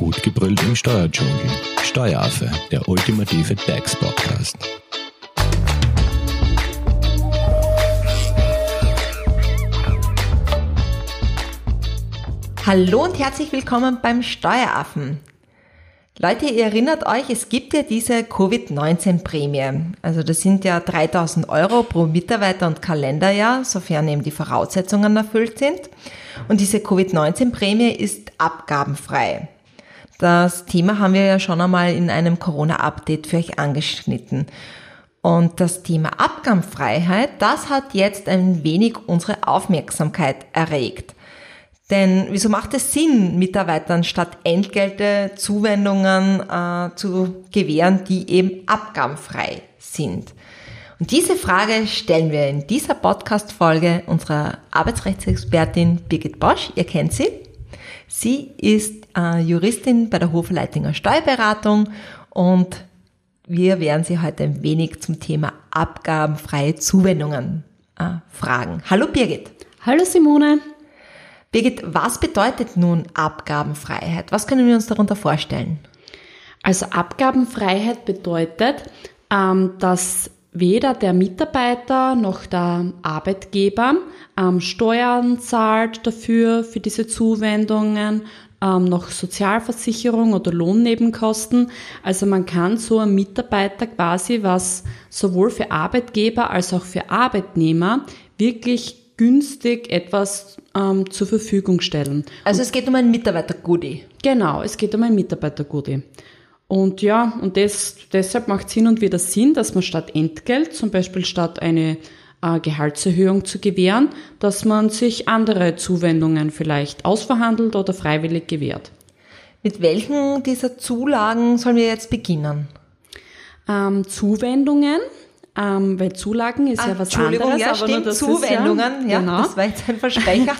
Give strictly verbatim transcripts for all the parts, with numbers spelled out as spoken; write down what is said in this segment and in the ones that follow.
gut gebrüllt im Steuerdschungel. Steueraffe, der ultimative Tax-Podcast. Hallo und herzlich willkommen beim Steueraffen. Leute, ihr erinnert euch, es gibt ja diese Covid neunzehn Prämie. Also das sind ja dreitausend Euro pro Mitarbeiter und Kalenderjahr, sofern eben die Voraussetzungen erfüllt sind. Und diese Covid neunzehn Prämie ist abgabenfrei. Das Thema haben wir ja schon einmal in einem Corona-Update für euch angeschnitten. Und das Thema Abgabenfreiheit, das hat jetzt ein wenig unsere Aufmerksamkeit erregt. Denn wieso macht es Sinn, Mitarbeitern statt Entgelte Zuwendungen äh, zu gewähren, die eben abgabenfrei sind? Und diese Frage stellen wir in dieser Podcast-Folge unserer Arbeitsrechtsexpertin Birgit Posch. Ihr kennt sie. Sie ist äh, Juristin bei der Hofer Leitinger Steuerberatung und wir werden sie heute ein wenig zum Thema abgabenfreie Zuwendungen äh, fragen. Hallo Birgit. Hallo Simone. Birgit, was bedeutet nun Abgabenfreiheit? Was können wir uns darunter vorstellen? Also Abgabenfreiheit bedeutet, dass weder der Mitarbeiter noch der Arbeitgeber Steuern zahlt dafür, für diese Zuwendungen, noch Sozialversicherung oder Lohnnebenkosten. Also man kann so einem Mitarbeiter quasi was sowohl für Arbeitgeber als auch für Arbeitnehmer wirklich günstig etwas ähm, zur Verfügung stellen. Also es geht um ein Mitarbeiter-Goodie. Genau, es geht um ein Mitarbeiter-Goodie. Und ja, und das, deshalb macht es hin und wieder Sinn, dass man statt Entgelt, zum Beispiel statt eine äh, Gehaltserhöhung zu gewähren, dass man sich andere Zuwendungen vielleicht ausverhandelt oder freiwillig gewährt. Mit welchen dieser Zulagen sollen wir jetzt beginnen? Ähm, Zuwendungen. Ähm, weil Zulagen ist Ach, ja was anderes. Ja, aber stimmt, nur das Zuwendungen, ist ja, ja genau. Das war jetzt ein Versprecher.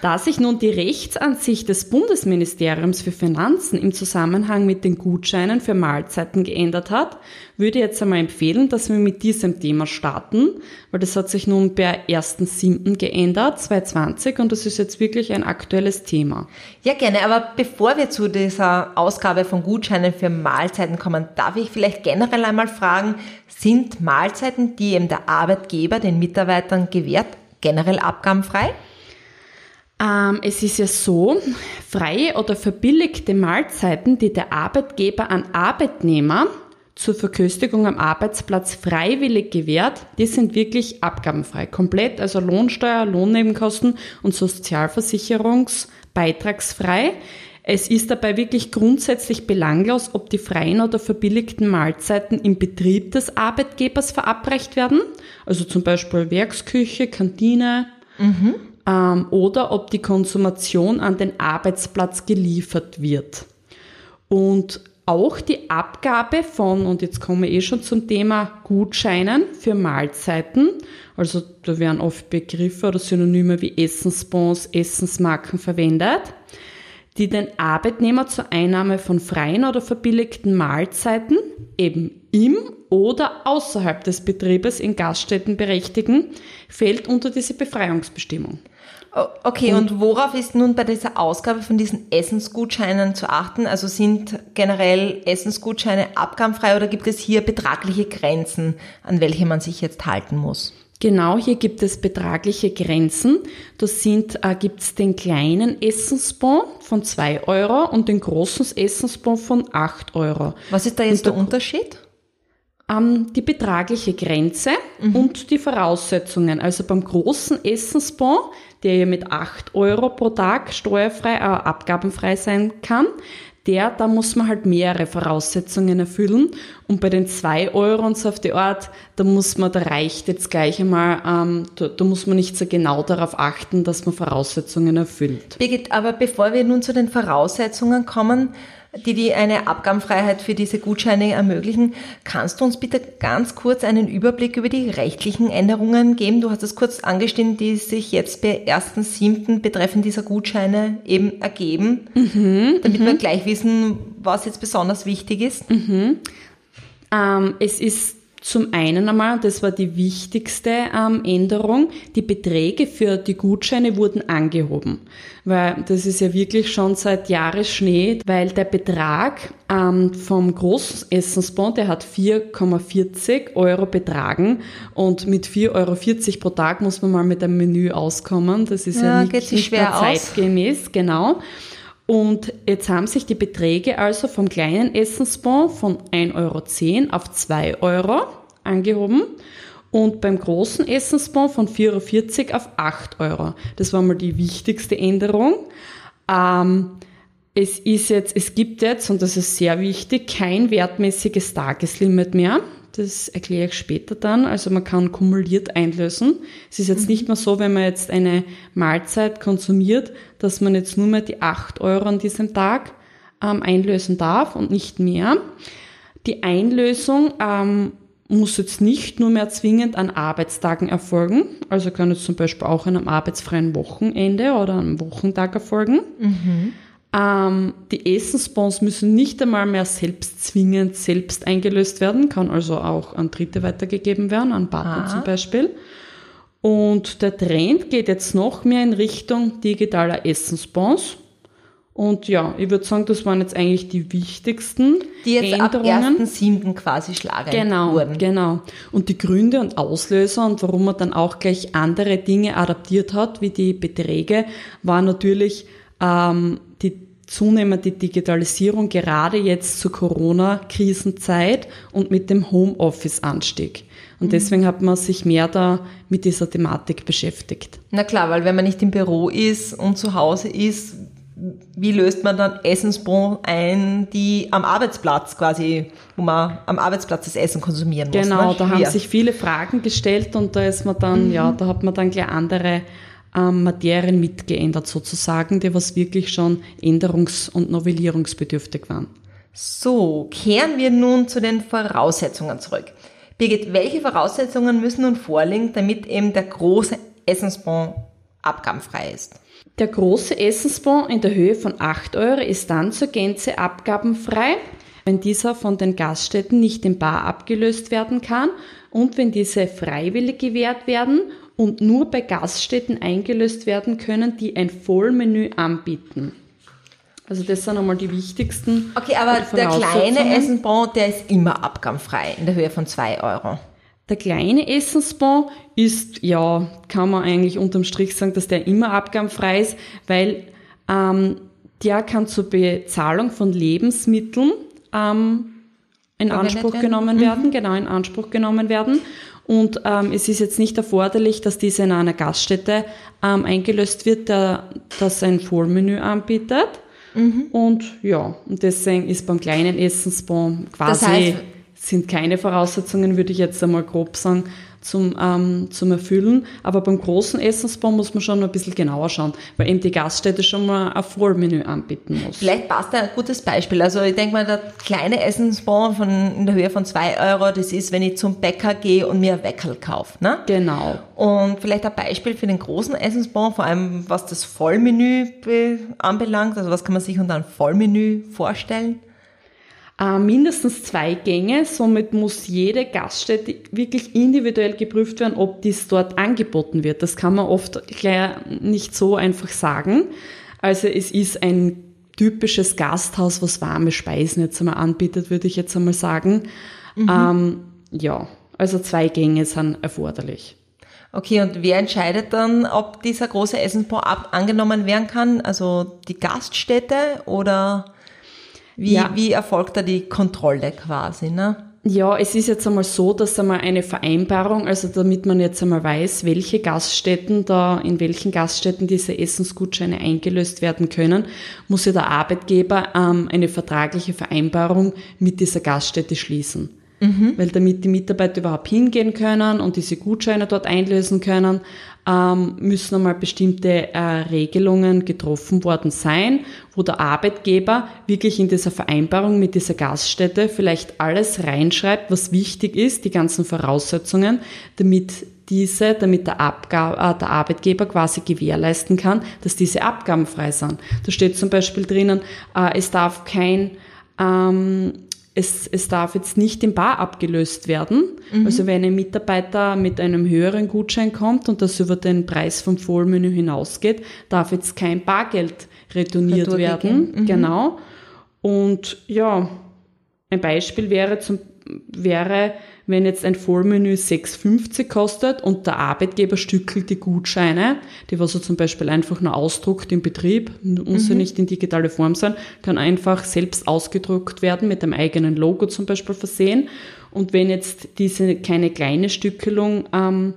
Da sich nun die Rechtsansicht des Bundesministeriums für Finanzen im Zusammenhang mit den Gutscheinen für Mahlzeiten geändert hat, würde ich jetzt einmal empfehlen, dass wir mit diesem Thema starten, weil das hat sich nun per ersten siebten geändert, zwanzig zwanzig, und das ist jetzt wirklich ein aktuelles Thema. Ja, gerne, aber bevor wir zu dieser Ausgabe von Gutscheinen für Mahlzeiten kommen, darf ich vielleicht generell einmal fragen, sind Mahlzeiten, die eben der Arbeitgeber den Mitarbeitern gewährt, generell abgabenfrei? Ähm, es ist ja so, freie oder verbilligte Mahlzeiten, die der Arbeitgeber an Arbeitnehmer zur Verköstigung am Arbeitsplatz freiwillig gewährt, die sind wirklich abgabenfrei. Komplett, also Lohnsteuer, Lohnnebenkosten und Sozialversicherungsbeitragsfrei. Es ist dabei wirklich grundsätzlich belanglos, ob die freien oder verbilligten Mahlzeiten im Betrieb des Arbeitgebers verabreicht werden, also zum Beispiel Werksküche, Kantine, mhm. ähm, oder ob die Konsumation an den Arbeitsplatz geliefert wird. Und auch die Abgabe von, und jetzt kommen wir eh schon zum Thema Gutscheinen für Mahlzeiten, also da werden oft Begriffe oder Synonyme wie Essensbons, Essensmarken verwendet, die den Arbeitnehmer zur Einnahme von freien oder verbilligten Mahlzeiten eben im oder außerhalb des Betriebes in Gaststätten berechtigen, fällt unter diese Befreiungsbestimmung. Okay, und, und worauf ist nun bei dieser Ausgabe von diesen Essensgutscheinen zu achten? Also sind generell Essensgutscheine abgabenfrei oder gibt es hier betragliche Grenzen, an welche man sich jetzt halten muss? Genau, hier gibt es betragliche Grenzen. Da äh, gibt es den kleinen Essensbon von zwei Euro und den großen Essensbon von acht Euro. Was ist da jetzt der, der Unterschied? Ähm, die betragliche Grenze mhm. und die Voraussetzungen. Also beim großen Essensbon, der ja mit acht Euro pro Tag steuerfrei, äh, abgabenfrei sein kann, der, da muss man halt mehrere Voraussetzungen erfüllen. Und bei den zwei Euro und so auf die Art, da muss man, da reicht jetzt gleich einmal, ähm, da, da muss man nicht so genau darauf achten, dass man Voraussetzungen erfüllt. Birgit, aber bevor wir nun zu den Voraussetzungen kommen, die die eine Abgabenfreiheit für diese Gutscheine ermöglichen, kannst du uns bitte ganz kurz einen Überblick über die rechtlichen Änderungen geben? Du hast es kurz angeschnitten, die sich jetzt per ersten siebten betreffend dieser Gutscheine eben ergeben, mhm, damit m-m. wir gleich wissen, was jetzt besonders wichtig ist. Mhm. Ähm, es ist Zum einen einmal, das war die wichtigste ähm, Änderung, die Beträge für die Gutscheine wurden angehoben, weil das ist ja wirklich schon seit Jahren Schnee, weil der Betrag ähm, vom Großessensbon, der hat vier Komma vierzig Euro betragen und mit vier Komma vierzig Euro pro Tag muss man mal mit einem Menü auskommen, das ist ja, ja nicht, nicht mehr zeitgemäß, genau. Und jetzt haben sich die Beträge also vom kleinen Essensbon von ein Euro zehn auf zwei Euro angehoben und beim großen Essensbon von vier Euro vierzig auf acht Euro. Das war mal die wichtigste Änderung. Ähm, es ist jetzt, es gibt jetzt, und das ist sehr wichtig, kein wertmäßiges Tageslimit mehr. Das erkläre ich später dann. Also man kann kumuliert einlösen. Es ist jetzt nicht mehr so, wenn man jetzt eine Mahlzeit konsumiert, dass man jetzt nur mehr die acht Euro an diesem Tag ähm, einlösen darf und nicht mehr. Die Einlösung ähm, muss jetzt nicht nur mehr zwingend an Arbeitstagen erfolgen. Also kann jetzt zum Beispiel auch an einem arbeitsfreien Wochenende oder einem Wochentag erfolgen. Mhm. Ähm, die Essensbons müssen nicht einmal mehr selbst zwingend selbst eingelöst werden, kann also auch an Dritte weitergegeben werden, an Partner ah. zum Beispiel. Und der Trend geht jetzt noch mehr in Richtung digitaler Essensbons. Und ja, ich würde sagen, das waren jetzt eigentlich die wichtigsten die jetzt Änderungen. Ab ersten siebten quasi schlagend genau, wurden. Genau, genau. Und die Gründe und Auslöser und warum man dann auch gleich andere Dinge adaptiert hat, wie die Beträge, war natürlich ähm, die zunehmende Digitalisierung gerade jetzt zur Corona-Krisenzeit und mit dem Homeoffice-Anstieg. Und mhm. deswegen hat man sich mehr da mit dieser Thematik beschäftigt. Na klar, weil wenn man nicht im Büro ist und zu Hause ist, wie löst man dann Essensbon ein, die am Arbeitsplatz quasi, wo man am Arbeitsplatz das Essen konsumieren muss? Genau, ne? Da haben sich viele Fragen gestellt und da ist man dann, mhm. ja, da hat man dann gleich andere Ähm, Materien mitgeändert sozusagen, die was wirklich schon änderungs- und novellierungsbedürftig waren. So, kehren wir nun zu den Voraussetzungen zurück. Birgit, welche Voraussetzungen müssen nun vorliegen, damit eben der große Essensbon abgabenfrei ist? Der große Essensbon in der Höhe von acht Euro ist dann zur Gänze abgabenfrei, wenn dieser von den Gaststätten nicht in bar abgelöst werden kann und wenn diese freiwillig gewährt werden und nur bei Gaststätten eingelöst werden können, die ein Vollmenü anbieten. Also das sind einmal die wichtigsten. Okay, aber der kleine Essensbon, der ist immer abgabenfrei in der Höhe von zwei Euro. Der kleine Essensbon ist, ja, kann man eigentlich unterm Strich sagen, dass der immer abgabenfrei ist, weil ähm, der kann zur Bezahlung von Lebensmitteln ähm, in Anspruch genommen werden, mhm. genau, in Anspruch genommen werden. Und ähm, es ist jetzt nicht erforderlich, dass diese in einer Gaststätte ähm, eingelöst wird, der, das ein Vollmenü anbietet. Mhm. Und ja, und deswegen ist beim kleinen Essensbon quasi, das heißt, sind keine Voraussetzungen, würde ich jetzt einmal grob sagen, zum, ähm, zum Erfüllen. Aber beim großen Essensbon muss man schon noch ein bisschen genauer schauen, weil eben die Gaststätte schon mal ein Vollmenü anbieten muss. Vielleicht passt da ein gutes Beispiel. Also ich denke mal, der kleine Essensbon von, in der Höhe von zwei Euro, das ist, wenn ich zum Bäcker gehe und mir ein Weckerl kaufe. Ne? Genau. Und vielleicht ein Beispiel für den großen Essensbon, vor allem was das Vollmenü be- anbelangt. Also was kann man sich unter einem Vollmenü vorstellen? Mindestens zwei Gänge, somit muss jede Gaststätte wirklich individuell geprüft werden, ob dies dort angeboten wird. Das kann man oft gleich nicht so einfach sagen. Also es ist ein typisches Gasthaus, was warme Speisen jetzt einmal anbietet, würde ich jetzt einmal sagen. Mhm. Ähm, ja, also zwei Gänge sind erforderlich. Okay, und wer entscheidet dann, ob dieser große Essensbon ab- angenommen werden kann? Also die Gaststätte oder... Wie, ja. wie erfolgt da die Kontrolle quasi, ne? Ja, es ist jetzt einmal so, dass einmal eine Vereinbarung, also damit man jetzt einmal weiß, welche Gaststätten da, in welchen Gaststätten diese Essensgutscheine eingelöst werden können, muss ja der Arbeitgeber ähm, eine vertragliche Vereinbarung mit dieser Gaststätte schließen. Mhm. Weil damit die Mitarbeiter überhaupt hingehen können und diese Gutscheine dort einlösen können, ähm, müssen einmal bestimmte äh, Regelungen getroffen worden sein, wo der Arbeitgeber wirklich in dieser Vereinbarung mit dieser Gaststätte vielleicht alles reinschreibt, was wichtig ist, die ganzen Voraussetzungen, damit diese, damit der, Abga- äh, der Arbeitgeber quasi gewährleisten kann, dass diese abgabenfrei sind. Da steht zum Beispiel drinnen, äh, es darf kein... Ähm, es, es darf jetzt nicht in bar abgelöst werden. Mhm. Also wenn ein Mitarbeiter mit einem höheren Gutschein kommt und das über den Preis vom Vollmenü hinausgeht, darf jetzt kein Bargeld retourniert Retour werden. Mhm. Genau. Und ja, ein Beispiel wäre, zum, wäre, wenn jetzt ein Vollmenü sechs fünfzig kostet und der Arbeitgeber stückelt die Gutscheine, die was er zum Beispiel einfach nur ausdruckt im Betrieb, muss ja mhm. nicht in digitale Form sein, kann einfach selbst ausgedruckt werden, mit dem eigenen Logo zum Beispiel versehen. Und wenn jetzt diese keine kleine Stückelung ähm,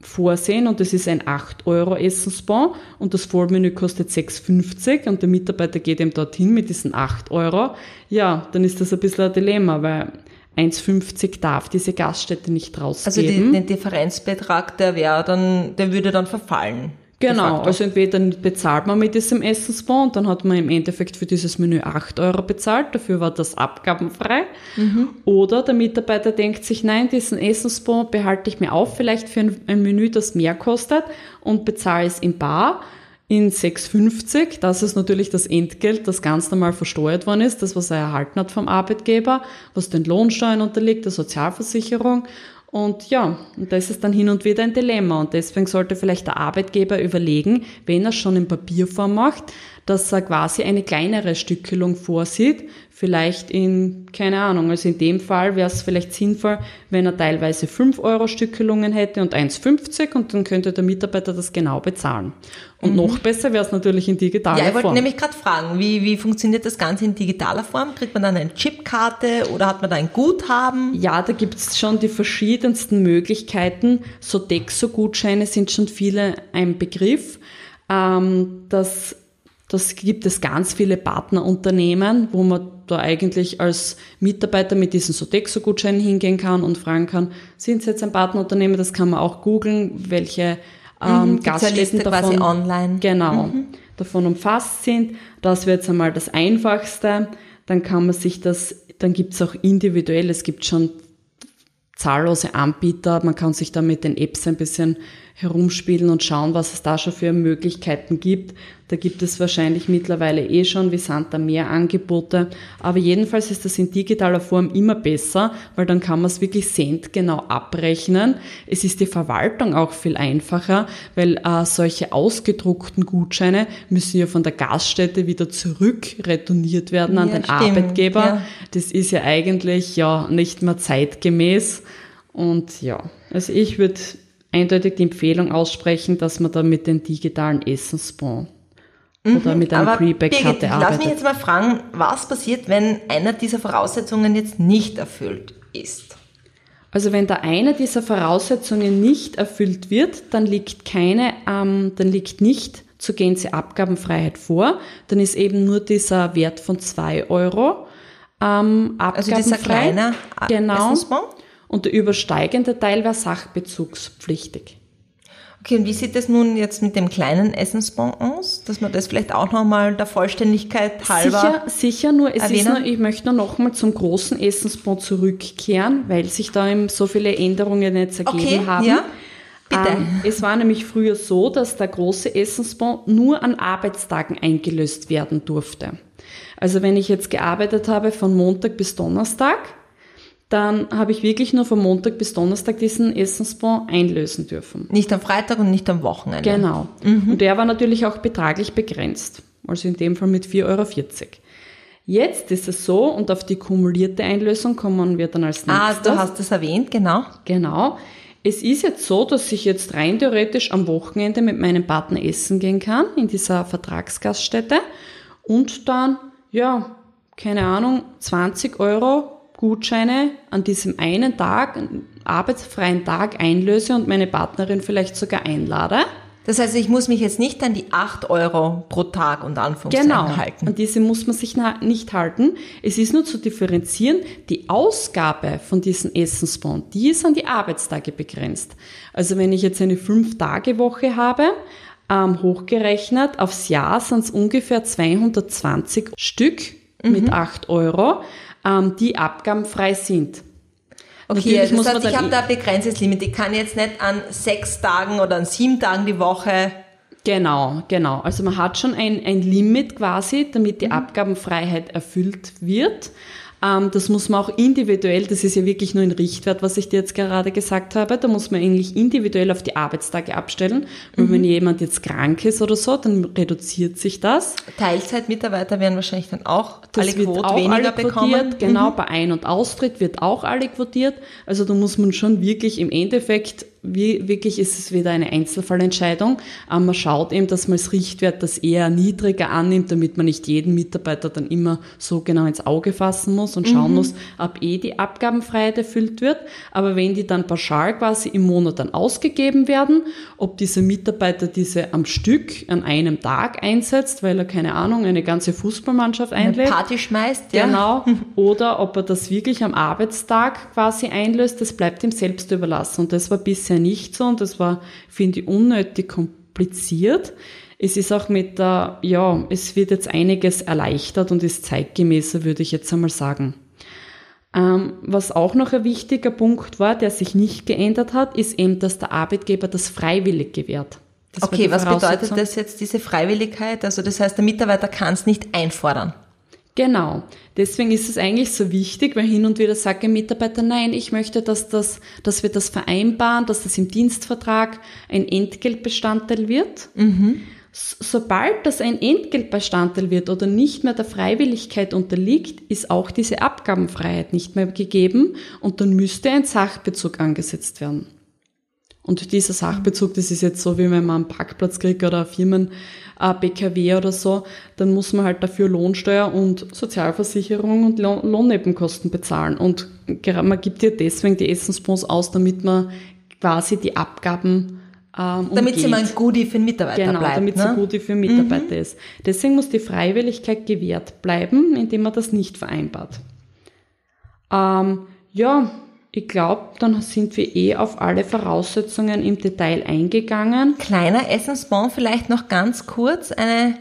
vorsehen und das ist ein acht Euro Essensbon und das Vollmenü kostet sechs fünfzig und der Mitarbeiter geht eben dorthin mit diesen acht Euro, ja, dann ist das ein bisschen ein Dilemma, weil eins fünfzig darf diese Gaststätte nicht rausgeben. Also die, den Differenzbetrag, der wäre dann, der würde dann verfallen. Genau, also entweder bezahlt man mit diesem Essensbon und dann hat man im Endeffekt für dieses Menü acht Euro bezahlt, dafür war das abgabenfrei. Mhm. Oder der Mitarbeiter denkt sich, nein, diesen Essensbon behalte ich mir auf, vielleicht für ein, ein Menü, das mehr kostet und bezahle es in bar in sechs fünfzig. Das ist natürlich das Entgelt, das ganz normal versteuert worden ist, das, was er erhalten hat vom Arbeitgeber, was den Lohnsteuern unterliegt, der Sozialversicherung. Und ja, und das ist dann hin und wieder ein Dilemma und deswegen sollte vielleicht der Arbeitgeber überlegen, wenn er es schon in Papierform macht, dass er quasi eine kleinere Stückelung vorsieht, vielleicht in, keine Ahnung, also in dem Fall wäre es vielleicht sinnvoll, wenn er teilweise fünf Euro Stückelungen hätte und eins fünfzig und dann könnte der Mitarbeiter das genau bezahlen. Und mhm. noch besser wäre es natürlich in digitaler Form. Ja, ich wollte Form. nämlich gerade fragen, wie, wie funktioniert das Ganze in digitaler Form? Kriegt man dann eine Chipkarte oder hat man da ein Guthaben? Ja, da gibt es schon die verschiedensten Möglichkeiten. Sodexo-Gutscheine sind schon viele ein Begriff. Ähm, das Das gibt es ganz viele Partnerunternehmen, wo man da eigentlich als Mitarbeiter mit diesen Sodexo-Gutscheinen hingehen kann und fragen kann, sind es jetzt ein Partnerunternehmen? Das kann man auch googeln, welche ähm, mhm, Gaststätten davon, quasi online. Genau, mhm. davon umfasst sind. Das wäre jetzt einmal das Einfachste. Dann kann man sich das, dann gibt es auch individuell, es gibt schon zahllose Anbieter, man kann sich da mit den Apps ein bisschen herumspielen und schauen, was es da schon für Möglichkeiten gibt. Da gibt es wahrscheinlich mittlerweile eh schon wie Sand am Meer Angebote, aber jedenfalls ist das in digitaler Form immer besser, weil dann kann man es wirklich centgenau abrechnen. Es ist die Verwaltung auch viel einfacher, weil äh, solche ausgedruckten Gutscheine müssen ja von der Gaststätte wieder zurück retourniert werden ja, an den stimmt. Arbeitgeber. Ja. Das ist ja eigentlich ja nicht mehr zeitgemäß und ja, also ich würde eindeutig die Empfehlung aussprechen, dass man da mit den digitalen Essensbon oder mit einer Pre-Bag-Karte arbeitet. Lass mich jetzt mal fragen, was passiert, wenn einer dieser Voraussetzungen jetzt nicht erfüllt ist? Also wenn da eine dieser Voraussetzungen nicht erfüllt wird, dann liegt keine, ähm, dann liegt nicht zur Gänze Abgabenfreiheit vor, dann ist eben nur dieser Wert von zwei Euro ähm, abgabenfrei. Also dieser kleine genau. Essensbon? Und der übersteigende Teil war sachbezugspflichtig. Okay, und wie sieht es nun jetzt mit dem kleinen Essensbon aus? Dass man das vielleicht auch nochmal der Vollständigkeit halber Sicher, sicher nur, es erwähnen. ist nur, ich möchte nur nochmal zum großen Essensbon zurückkehren, weil sich da eben so viele Änderungen jetzt ergeben okay, haben. Ja. Bitte. Ähm, es war nämlich früher so, dass der große Essensbon nur an Arbeitstagen eingelöst werden durfte. Also wenn ich jetzt gearbeitet habe von Montag bis Donnerstag, dann habe ich wirklich nur von Montag bis Donnerstag diesen Essensbon einlösen dürfen. Nicht am Freitag und nicht am Wochenende. Genau. Mhm. Und der war natürlich auch betraglich begrenzt. Also in dem Fall mit vier Euro vierzig. Jetzt ist es so, und auf die kumulierte Einlösung kommen wir dann als nächstes. Ah, du hast das erwähnt, genau. Genau. Es ist jetzt so, dass ich jetzt rein theoretisch am Wochenende mit meinem Partner essen gehen kann, in dieser Vertragsgaststätte. Und dann, ja, keine Ahnung, zwanzig Euro Gutscheine an diesem einen Tag, arbeitsfreien Tag einlöse und meine Partnerin vielleicht sogar einlade. Das heißt, ich muss mich jetzt nicht an die acht Euro pro Tag unter Anführungszeichen genau. halten. Genau, an diese muss man sich nicht halten. Es ist nur zu differenzieren, die Ausgabe von diesen Essensbon, die ist an die Arbeitstage begrenzt. Also wenn ich jetzt eine fünf Tage Woche habe, ähm, hochgerechnet, aufs Jahr sind es ungefähr zweihundertzwanzig Stück mhm. mit acht Euro, die abgabenfrei sind. Okay, das heißt, ich habe da ein begrenztes Limit. Ich kann jetzt nicht an sechs Tagen oder an sieben Tagen die Woche... Genau, genau. Also man hat schon ein, ein Limit quasi, damit die mhm. Abgabenfreiheit erfüllt wird. Das muss man auch individuell, das ist ja wirklich nur ein Richtwert, was ich dir jetzt gerade gesagt habe, da muss man eigentlich individuell auf die Arbeitstage abstellen. Und mhm. wenn jemand jetzt krank ist oder so, dann reduziert sich das. Teilzeitmitarbeiter werden wahrscheinlich dann auch alle Quote weniger bekommen. Genau, mhm. bei Ein- und Austritt wird auch alle quotiert. Also da muss man schon wirklich im Endeffekt, wie, wirklich ist es wieder eine Einzelfallentscheidung, aber man schaut eben, dass man als Richtwert das eher niedriger annimmt, damit man nicht jeden Mitarbeiter dann immer so genau ins Auge fassen muss und schauen mhm. muss, ob eh die Abgabenfreiheit erfüllt wird. Aber wenn die dann pauschal quasi im Monat dann ausgegeben werden, ob dieser Mitarbeiter diese am Stück an einem Tag einsetzt, weil er, keine Ahnung, eine ganze Fußballmannschaft einlädt. Eine Party schmeißt, ja. Genau. Oder ob er das wirklich am Arbeitstag quasi einlöst, das bleibt ihm selbst überlassen. Und das war bisher nicht so und das war, finde ich, unnötig kompliziert. Es ist auch mit der, ja, es wird jetzt einiges erleichtert und ist zeitgemäßer, würde ich jetzt einmal sagen. Ähm, was auch noch ein wichtiger Punkt war, der sich nicht geändert hat, ist eben, dass der Arbeitgeber das freiwillig gewährt. Das okay, was bedeutet das jetzt, diese Freiwilligkeit? Also das heißt, der Mitarbeiter kann es nicht einfordern. Genau, deswegen ist es eigentlich so wichtig, weil hin und wieder sagt ein Mitarbeiter, nein, ich möchte, dass, das, dass wir das vereinbaren, dass das im Dienstvertrag ein Entgeltbestandteil wird. Mhm. Sobald das ein Entgeltbestandteil wird oder nicht mehr der Freiwilligkeit unterliegt, ist auch diese Abgabenfreiheit nicht mehr gegeben und dann müsste ein Sachbezug angesetzt werden. Und dieser Sachbezug, das ist jetzt so, wie wenn man einen Parkplatz kriegt oder Firmen, B K W oder so, dann muss man halt dafür Lohnsteuer und Sozialversicherung und Lohnnebenkosten bezahlen. Und man gibt ja deswegen die Essensbons aus, damit man quasi die Abgaben ähm, damit umgeht. Sie mal ein Goodie für den Mitarbeiter genau, bleibt. Genau, damit ne? sie ein Goodie für den Mitarbeiter mhm. ist. Deswegen muss die Freiwilligkeit gewährt bleiben, indem man das nicht vereinbart. Ähm, ja... Ich glaube, dann sind wir eh auf alle Voraussetzungen im Detail eingegangen. Kleiner Essensbon, vielleicht noch ganz kurz eine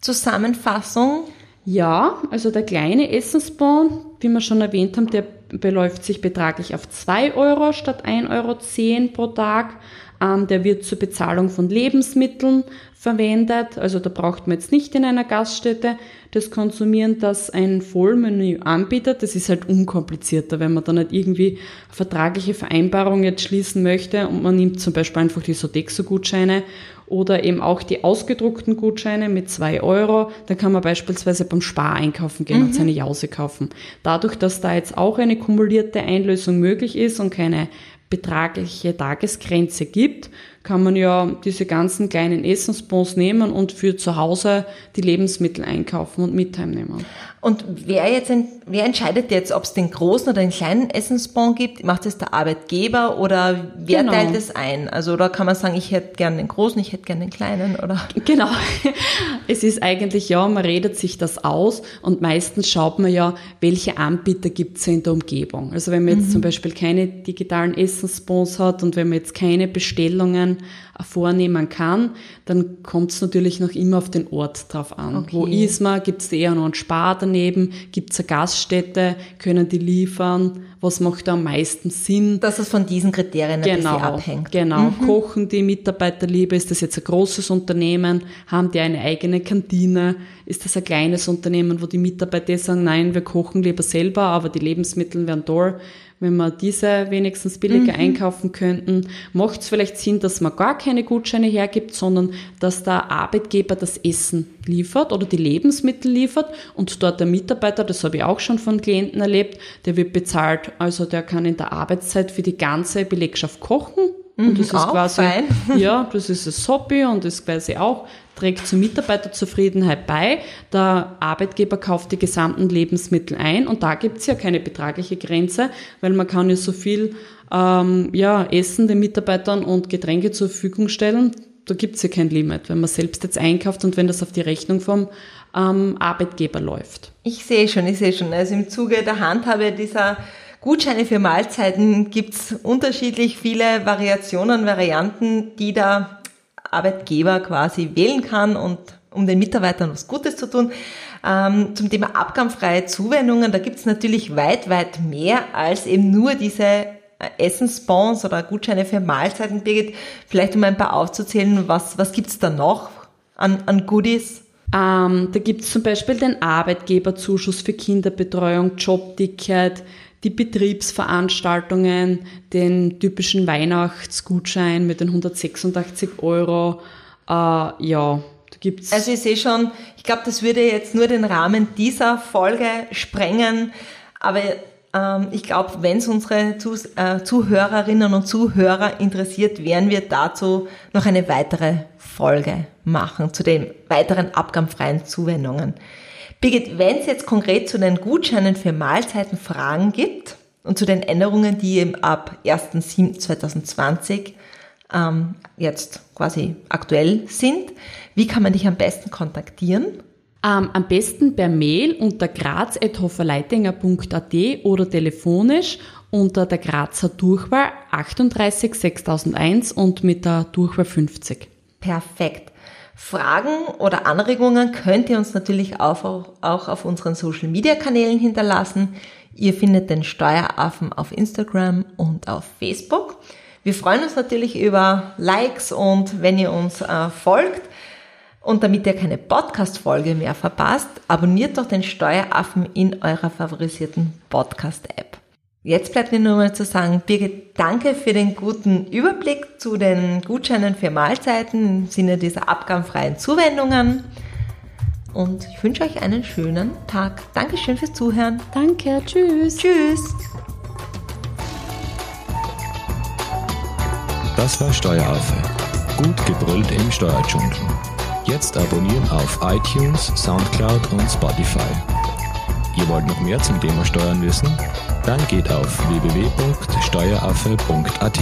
Zusammenfassung. Ja, also der kleine Essensbon, wie wir schon erwähnt haben, der beläuft sich betraglich auf zwei Euro statt ein Euro zehn pro Tag. Ähm, der wird zur Bezahlung von Lebensmitteln verwendet, also da braucht man jetzt nicht in einer Gaststätte das Konsumieren, das ein Vollmenü anbietet. Das ist halt unkomplizierter, wenn man dann nicht irgendwie vertragliche Vereinbarungen jetzt schließen möchte und man nimmt zum Beispiel einfach die Sodexo-Gutscheine oder eben auch die ausgedruckten Gutscheine mit zwei Euro, dann kann man beispielsweise beim Spar einkaufen gehen mhm. und seine Jause kaufen. Dadurch, dass da jetzt auch eine kumulierte Einlösung möglich ist und keine betragliche Tagesgrenze gibt, kann man ja diese ganzen kleinen Essensbons nehmen und für zu Hause die Lebensmittel einkaufen und mit heimnehmen. Und wer jetzt, wer entscheidet jetzt, ob es den großen oder den kleinen Essensbon gibt? Macht es der Arbeitgeber oder wer genau. teilt es ein? Also da kann man sagen, ich hätte gern den großen, ich hätte gern den kleinen, oder? Genau. Es ist eigentlich, ja, man redet sich das aus und meistens schaut man ja, welche Anbieter gibt es in der Umgebung. Also wenn man jetzt mhm. zum Beispiel keine digitalen Essensbons hat und wenn man jetzt keine Bestellungen vornehmen kann, dann kommt es natürlich noch immer auf den Ort drauf an. Okay. Wo ist man? Gibt es eher noch einen Spar daneben? Gibt es eine Gaststätte? Können die liefern? Was macht da am meisten Sinn? Dass es von diesen Kriterien genau, ein bisschen abhängt. Genau. Mhm. Kochen die Mitarbeiter lieber? Ist das jetzt ein großes Unternehmen? Haben die eine eigene Kantine? Ist das ein kleines Unternehmen, wo die Mitarbeiter sagen, nein, wir kochen lieber selber, aber die Lebensmittel wären toll, wenn wir diese wenigstens billiger mhm. einkaufen könnten. Macht es vielleicht Sinn, dass man gar keine Gutscheine hergibt, sondern dass der Arbeitgeber das Essen liefert oder die Lebensmittel liefert und dort der Mitarbeiter, das habe ich auch schon von Klienten erlebt, der wird bezahlt, also der kann in der Arbeitszeit für die ganze Belegschaft kochen. Und das ist auch quasi, fein. Ja, das ist das Hobby und das quasi auch trägt zur Mitarbeiterzufriedenheit bei. Der Arbeitgeber kauft die gesamten Lebensmittel ein und da gibt's ja keine betragliche Grenze, weil man kann ja so viel, ähm, ja, Essen den Mitarbeitern und Getränke zur Verfügung stellen. Da gibt's ja kein Limit, wenn man selbst jetzt einkauft und wenn das auf die Rechnung vom ähm, Arbeitgeber läuft. Ich sehe schon, ich sehe schon. Also im Zuge der Handhabe dieser Gutscheine für Mahlzeiten gibt's unterschiedlich viele Variationen, Varianten, die der Arbeitgeber quasi wählen kann und um den Mitarbeitern was Gutes zu tun. Ähm, zum Thema abgabenfreie Zuwendungen, da gibt's natürlich weit, weit mehr als eben nur diese Essensbons oder Gutscheine für Mahlzeiten, Birgit. Vielleicht um ein paar aufzuzählen, was, was gibt's da noch an, an Goodies? Ähm, da gibt es zum Beispiel den Arbeitgeberzuschuss für Kinderbetreuung, Jobticket, die Betriebsveranstaltungen, den typischen Weihnachtsgutschein mit den hundertsechsundachtzig Euro. Äh, ja, da gibt's. Also ich sehe schon, ich glaube, das würde jetzt nur den Rahmen dieser Folge sprengen, aber ähm, ich glaube, wenn es unsere Zuh- äh, Zuhörerinnen und Zuhörer interessiert, werden wir dazu noch eine weitere Folge machen, zu den weiteren abgabenfreien Zuwendungen. Birgit, wenn es jetzt konkret zu den Gutscheinen für Mahlzeiten Fragen gibt und zu den Änderungen, die eben ab erster Juli zweitausendzwanzig ähm, jetzt quasi aktuell sind, wie kann man dich am besten kontaktieren? Ähm, am besten per Mail unter graz at hoferleitinger punkt at oder telefonisch unter der Grazer Durchwahl achtunddreißig sechstausendeins und mit der Durchwahl fünfzig. Perfekt. Fragen oder Anregungen könnt ihr uns natürlich auch, auch auf unseren Social-Media-Kanälen hinterlassen. Ihr findet den Steueraffen auf Instagram und auf Facebook. Wir freuen uns natürlich über Likes und wenn ihr uns äh, folgt. Und damit ihr keine Podcast-Folge mehr verpasst, abonniert doch den Steueraffen in eurer favorisierten Podcast-App. Jetzt bleibt mir nur mal zu sagen, Birgit, danke für den guten Überblick zu den Gutscheinen für Mahlzeiten im Sinne dieser abgabenfreien Zuwendungen. Und ich wünsche euch einen schönen Tag. Dankeschön fürs Zuhören. Danke, tschüss. Tschüss. Das war Steueraffe. Gut gebrüllt im Steuerdschungel. Jetzt abonnieren auf iTunes, Soundcloud und Spotify. Ihr wollt noch mehr zum Thema Steuern wissen? Dann geht auf w w w punkt steueraffe punkt at.